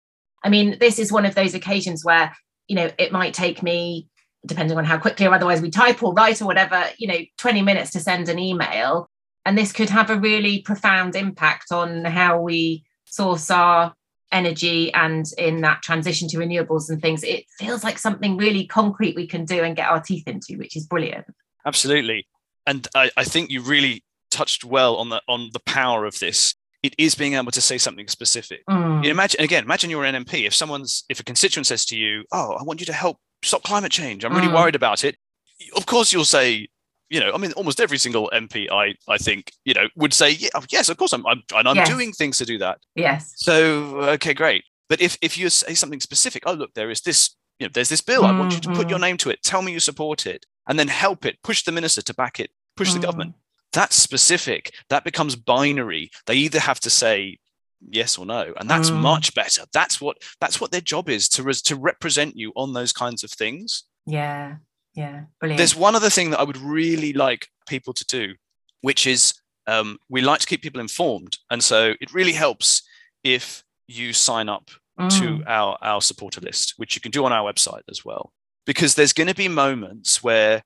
I mean, this is one of those occasions where, you know, it might take me, depending on how quickly or otherwise we type or write or whatever, you know, twenty minutes to send an email. And this could have a really profound impact on how we source our energy, and in that transition to renewables and things, it feels like something really concrete we can do and get our teeth into, which is brilliant. Absolutely. And I, I think you really touched well on the on the power of this. It is being able to say something specific. Mm. You imagine again, imagine you're an M P. If someone's if a constituent says to you, oh, I want you to help stop climate change, I'm really mm. worried about it. Of course you'll say, you know, I mean, almost every single M P, I I think, you know, would say, yeah, yes, of course, I'm, I'm and I'm yes. doing things to do that. Yes. So, okay, great. But if if you say something specific, oh, look, there is this, you know, there's this bill. Mm-hmm. I want you to put your name to it. Tell me you support it, and then help it. Push the minister to back it. Push mm. the government. That's specific. That becomes binary. They either have to say yes or no. And that's mm. much better. That's what that's what their job is, to res- to represent you on those kinds of things. Yeah, yeah, brilliant. There's one other thing that I would really like people to do, which is um, we like to keep people informed. And so it really helps if you sign up mm. to our, our supporter list, which you can do on our website as well, because there's going to be moments where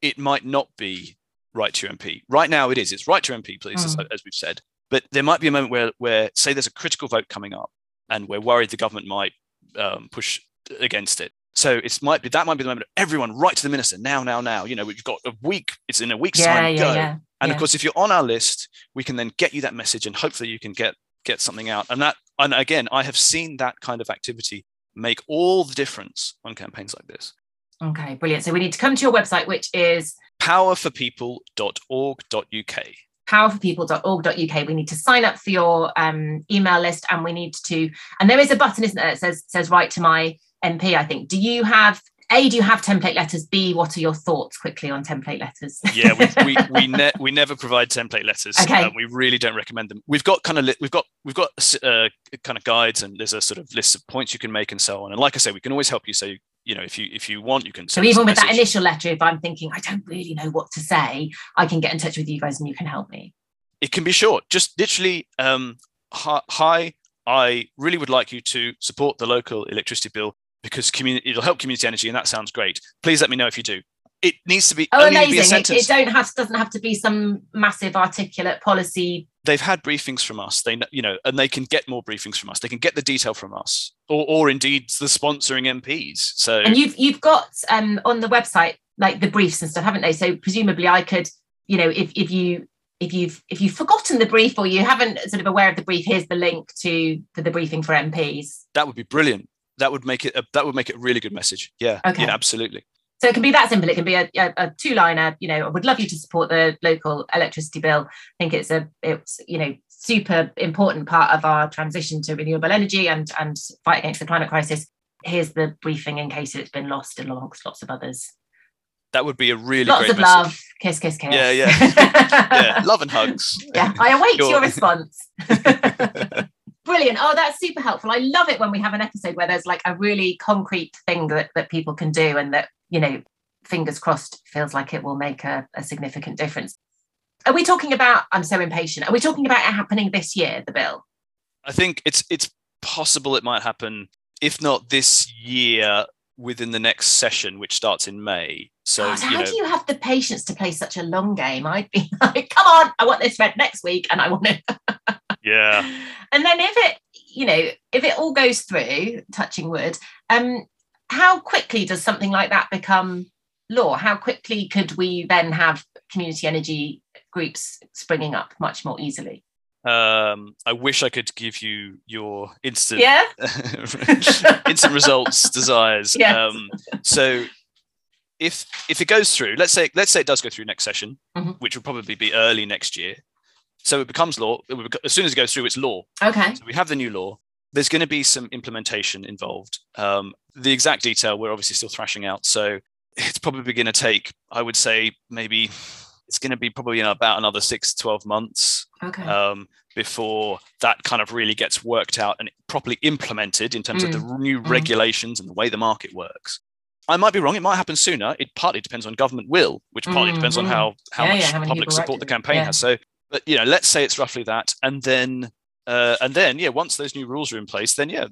it might not be right to your M P. Right now it is. It's right to your M P, please, mm. as, as we've said. But there might be a moment where, where, say there's a critical vote coming up and we're worried the government might um, push against it. So it might be, that might be the moment of everyone right to the minister now, now, now, you know, we've got a week, it's in a week's yeah, time, yeah, go. Yeah, and yeah. of course, if you're on our list, we can then get you that message and hopefully you can get, get something out. And that, and again, I have seen that kind of activity make all the difference on campaigns like this. Okay, brilliant. So we need to come to your website, which is power for people dot org dot U K. power for people dot org dot U K. We need to sign up for your um, email list, and we need to, and there is a button, isn't there? It says, says write to my M P, I think. Do you have, A, do you have template letters? B, what are your thoughts quickly on template letters? Yeah, we we we, ne- we never provide template letters. Okay. Uh, we really don't recommend them. We've got kind of li- we've got we've got uh, kind of guides, and there's a sort of list of points you can make and so on. And like I say, we can always help you. So you, you know, if you if you want, you can. So even with that initial letter, if I'm thinking I don't really know what to say, I can get in touch with you guys and you can help me. It can be short, just literally. Um, hi, I really would like you to support the local electricity bill, because community, it'll help community energy, and that sounds great. Please let me know if you do. It needs to be, oh, amazing. To be a sentence. It, it don't have, doesn't have to be some massive articulate policy. They've had briefings from us. They, you know, and they can get more briefings from us. They can get the detail from us, or, or indeed the sponsoring M Ps. So, and you've you've got um, on the website like the briefs and stuff, haven't they? So presumably, I could, you know, if if you if you've if you've forgotten the brief or you haven't sort of aware of the brief, here's the link to for the briefing for M Ps. That would be brilliant. That would make it a, that would make it a really good message. Yeah, okay. Yeah, absolutely. So it can be that simple. It can be a, a, a two-liner. You know, I would love you to support the local electricity bill. I think it's a it's you know super important part of our transition to renewable energy and and fight against the climate crisis. Here's the briefing in case it's been lost amongst lots of others. That would be a really lots great of message. Love, kiss, kiss, kiss. Yeah, yeah, yeah. Love and hugs. Yeah, I await your response. Brilliant. Oh, that's super helpful. I love it when we have an episode where there's like a really concrete thing that, that people can do, and that, you know, fingers crossed, feels like it will make a, a significant difference. Are we talking about, I'm so impatient, are we talking about it happening this year, the bill? I think it's it's possible it might happen, if not this year, within the next session, which starts in May. So God, how you know, do you have the patience to play such a long game? I'd be like, come on, I want this read next week and I want it. Yeah. And then if it, you know, if it all goes through, touching wood, um, how quickly does something like that become law? How quickly could we then have community energy groups springing up much more easily? Um, I wish I could give you your instant, yeah? instant results desires. Yes. Um, so if if it goes through, let's say let's say it does go through next session, mm-hmm. which will probably be early next year. So it becomes law. As soon as it goes through, it's law. Okay. So we have the new law. There's going to be some implementation involved. Um, the exact detail, we're obviously still thrashing out. So it's probably going to take, I would say, maybe it's going to be probably in about another six to twelve months okay. um, before that kind of really gets worked out and properly implemented in terms mm. of the new mm. regulations and the way the market works. I might be wrong. It might happen sooner. It partly depends on government will, which partly mm-hmm. depends on how, how yeah, much yeah, how public support the campaign yeah. has. So. But, you know, let's say it's roughly that. And then, uh, and then, yeah, once those new rules are in place, then, yeah,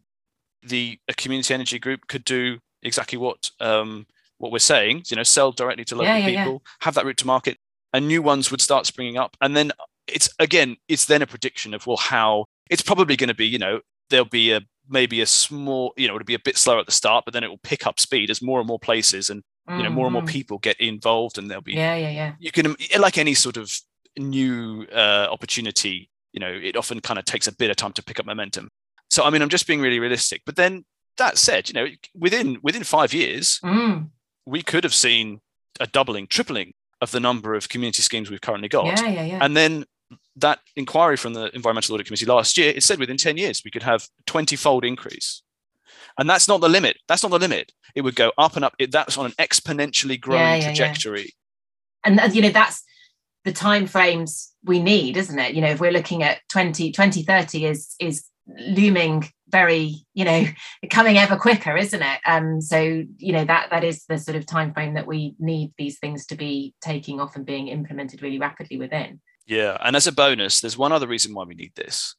the a community energy group could do exactly what um, what we're saying, you know, sell directly to local yeah, yeah, people, yeah. have that route to market, and new ones would start springing up. And then it's, again, it's then a prediction of, well, how it's probably going to be, you know, there'll be a maybe a small, you know, it'll be a bit slower at the start, but then it will pick up speed as more and more places and, you know, mm-hmm. more and more people get involved, and there'll be, yeah, yeah, yeah. You can, like any sort of new uh, opportunity, you know, it often kind of takes a bit of time to pick up momentum. So, I mean, I'm just being really realistic. But then that said, you know, within within five years, mm. we could have seen a doubling, tripling of the number of community schemes we've currently got. Yeah, yeah, yeah. And then that inquiry from the Environmental Audit Committee last year, it said within ten years, we could have twenty-fold increase. And that's not the limit. That's not the limit. It would go up and up. It, that's on an exponentially growing yeah, yeah, trajectory. Yeah. And, you know, that's the timeframes we need, isn't it? You know, if we're looking at twenty thirty is is looming very, you know, coming ever quicker, isn't it? Um, so, you know, that that is the sort of timeframe that we need these things to be taking off and being implemented really rapidly within. Yeah. And as a bonus, there's one other reason why we need this,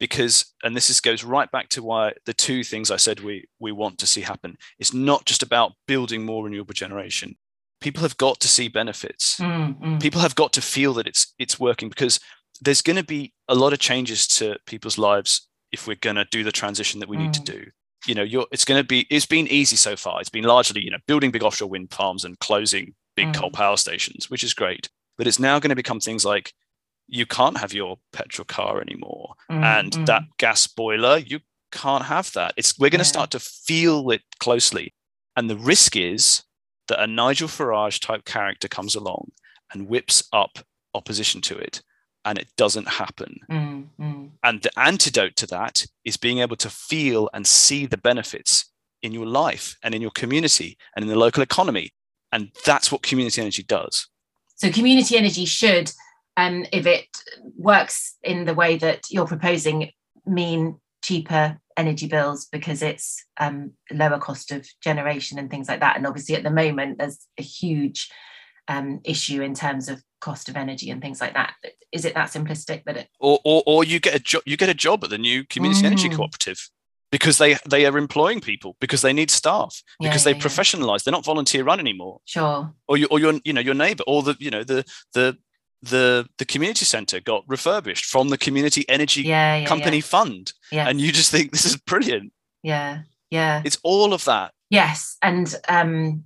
because, and this is, goes right back to why the two things I said we we want to see happen. It's not just about building more renewable generation. People have got to see benefits. Mm, mm. People have got to feel that it's it's working, because there's going to be a lot of changes to people's lives if we're going to do the transition that we mm. need to do. You know, you're, it's going to be, it's been easy so far. It's been largely, you know, building big offshore wind farms and closing big mm. coal power stations, which is great. But it's now going to become things like, you can't have your petrol car anymore. Mm, and mm. that gas boiler, you can't have that. It's, we're going yeah. to start to feel it closely. And the risk is that a Nigel Farage type character comes along and whips up opposition to it, and it doesn't happen. Mm, mm. And the antidote to that is being able to feel and see the benefits in your life and in your community and in the local economy. And that's what community energy does. So community energy should, um, if it works in the way that you're proposing, mean cheaper energy bills, because it's um, lower cost of generation and things like that. And obviously at the moment, there's a huge um, issue in terms of cost of energy and things like that. Is it that simplistic that it or or, or you get a job you get a job at the new community mm. energy cooperative, because they they are employing people, because they need staff, yeah, because yeah, they yeah. professionalize. They're not volunteer run anymore. Sure. Or you or your you know your neighbor or the you know the the the the community center got refurbished from the community energy yeah, yeah, company yeah. fund. Yeah. And you just think, this is brilliant. Yeah. Yeah. It's all of that. Yes. And um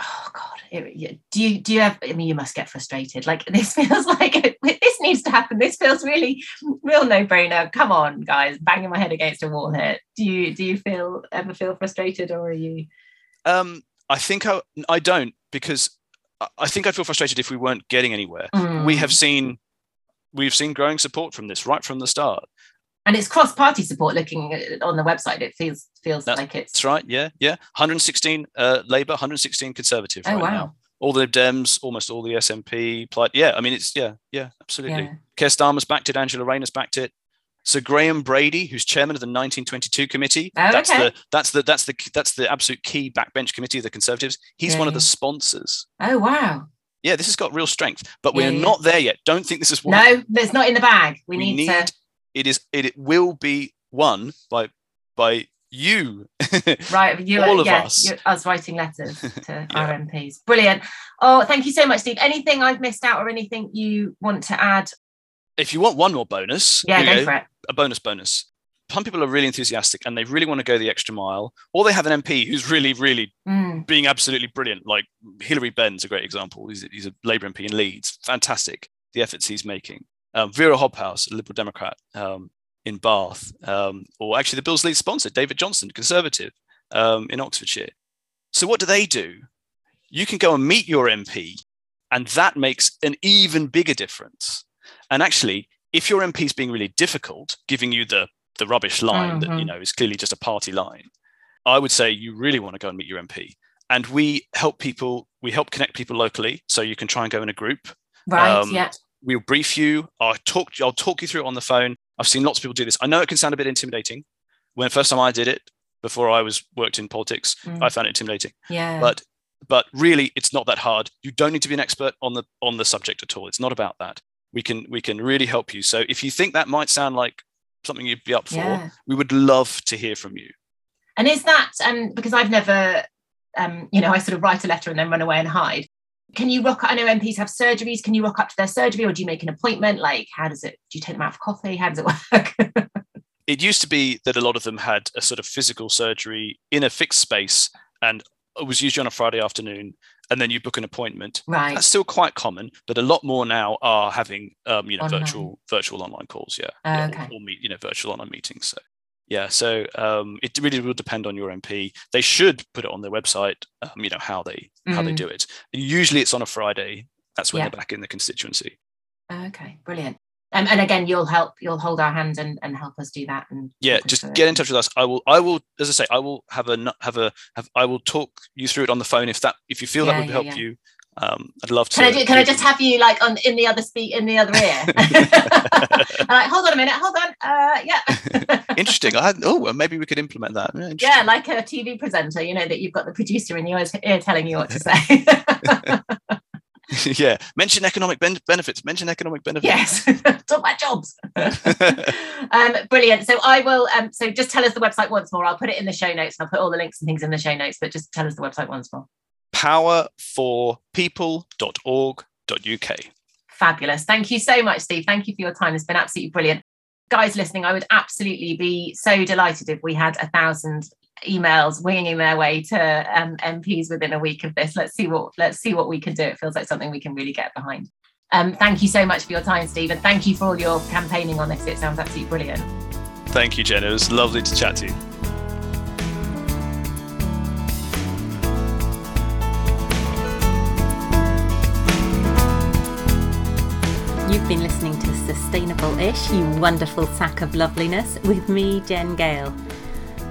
oh God, it, do you do you have, I mean, you must get frustrated. Like, this feels like, it, this needs to happen. This feels really, real no-brainer. Come on, guys, banging my head against a wall here. Do you do you feel, ever feel frustrated, or are you? Um, I think I, I don't, because I think I'd feel frustrated if we weren't getting anywhere. Mm. We have seen, we've seen growing support from this right from the start. And it's cross-party support. Looking on the website, it feels feels that's, like it's... That's right, yeah, yeah. one hundred sixteen uh, Labour, one hundred sixteen Conservative oh, right wow. now. All the Lib Dems, almost all the S N P. Plied. Yeah, I mean, it's, yeah, yeah, absolutely. Yeah. Keir Starmer's backed it, Angela Rayner's backed it. So Graham Brady, who's chairman of the nineteen twenty-two committee, oh, that's, okay. the, that's, the, that's, the, that's the absolute key backbench committee of the Conservatives. He's yeah. one of the sponsors. Oh, wow. Yeah, this has got real strength, but we're yeah, yeah. not there yet. Don't think this is... What no, it's not in the bag. We, we need, need to... It is. It, it will be won by by you, right? You, all of yeah, us. You, us writing letters to yeah. our M Ps. Brilliant. Oh, thank you so much, Steve. Anything I've missed out, or anything you want to add? If you want one more bonus, yeah, go know, for it. A bonus bonus. Some people are really enthusiastic and they really want to go the extra mile, or they have an M P who's really, really mm. being absolutely brilliant. Like Hilary Benn's a great example. He's, he's a Labour M P in Leeds. Fantastic, the efforts he's making. Um, Vera Hobhouse, a Liberal Democrat um, in Bath, um, or actually the Bill's lead sponsor, David Johnson, Conservative um, in Oxfordshire. So what do they do? You can go and meet your M P, and that makes an even bigger difference. And actually, if your M P is being really difficult, giving you the, the rubbish line mm-hmm. that, you know, is clearly just a party line, I would say you really want to go and meet your M P. And we help people, we help connect people locally, so you can try and go in a group. Right, um, yeah. We'll brief you. I'll talk, I'll talk you through it on the phone. I've seen lots of people do this. I know it can sound a bit intimidating. When the first time I did it, before I was worked in politics, mm. I found it intimidating. Yeah. But but really, it's not that hard. You don't need to be an expert on the on the subject at all. It's not about that. We can we can really help you. So if you think that might sound like something you'd be up for, yeah. we would love to hear from you. And is that um because I've never um you know I sort of write a letter and then run away and hide. Can you rock up? I know M Ps have surgeries. Can you rock up to their surgery, or do you make an appointment? Like, how does it, do you take them out for coffee? How does it work? It used to be that a lot of them had a sort of physical surgery in a fixed space, and it was usually on a Friday afternoon, and then you book an appointment. Right. That's still quite common, but a lot more now are having, um, you know, online. virtual virtual online calls. Yeah. Uh, yeah okay. Or, or meet, you know, virtual online meetings. So. Yeah, so um, it really will depend on your M P. They should put it on their website, um, you know, how they mm. how they do it. And usually it's on a Friday. That's when yeah. they're back in the constituency. Okay, brilliant. Um, and again, you'll help, you'll hold our hand and, and help us do that. And yeah, just get in touch with us. I will, I will, as I say, I will have a have a have. I will talk you through it on the phone if that if you feel yeah, that would yeah, help yeah. you. Um, I'd love to. Can I, do, can I just have you like on in the other speak in the other ear? I'm like, hold on a minute, hold on. Uh, yeah. Interesting. I had, oh, well, maybe we could implement that. Yeah, yeah, like a T V presenter, you know, that you've got the producer in your ear telling you what to say. Yeah. Mention economic ben- benefits. Mention economic benefits. Yes. Talk about jobs. um, brilliant. So I will. Um, so just tell us the website once more. I'll put it in the show notes, and I'll put all the links and things in the show notes. But just tell us the website once more. power for people dot org dot U K. Fabulous. Thank you so much, Steve. Thank you for your time. It's been absolutely brilliant. Guys listening, I would absolutely be so delighted if we had a thousand emails winging their way to um, M Ps within a week of this. Let's see what let's see what we can do. It feels like something we can really get behind. Um, thank you so much for your time, Steve, and thank you for all your campaigning on this. It sounds absolutely brilliant. Thank you, Jen. It was lovely to chat to you. You've been listening to Sustainable-ish, you wonderful sack of loveliness, with me, Jen Gale.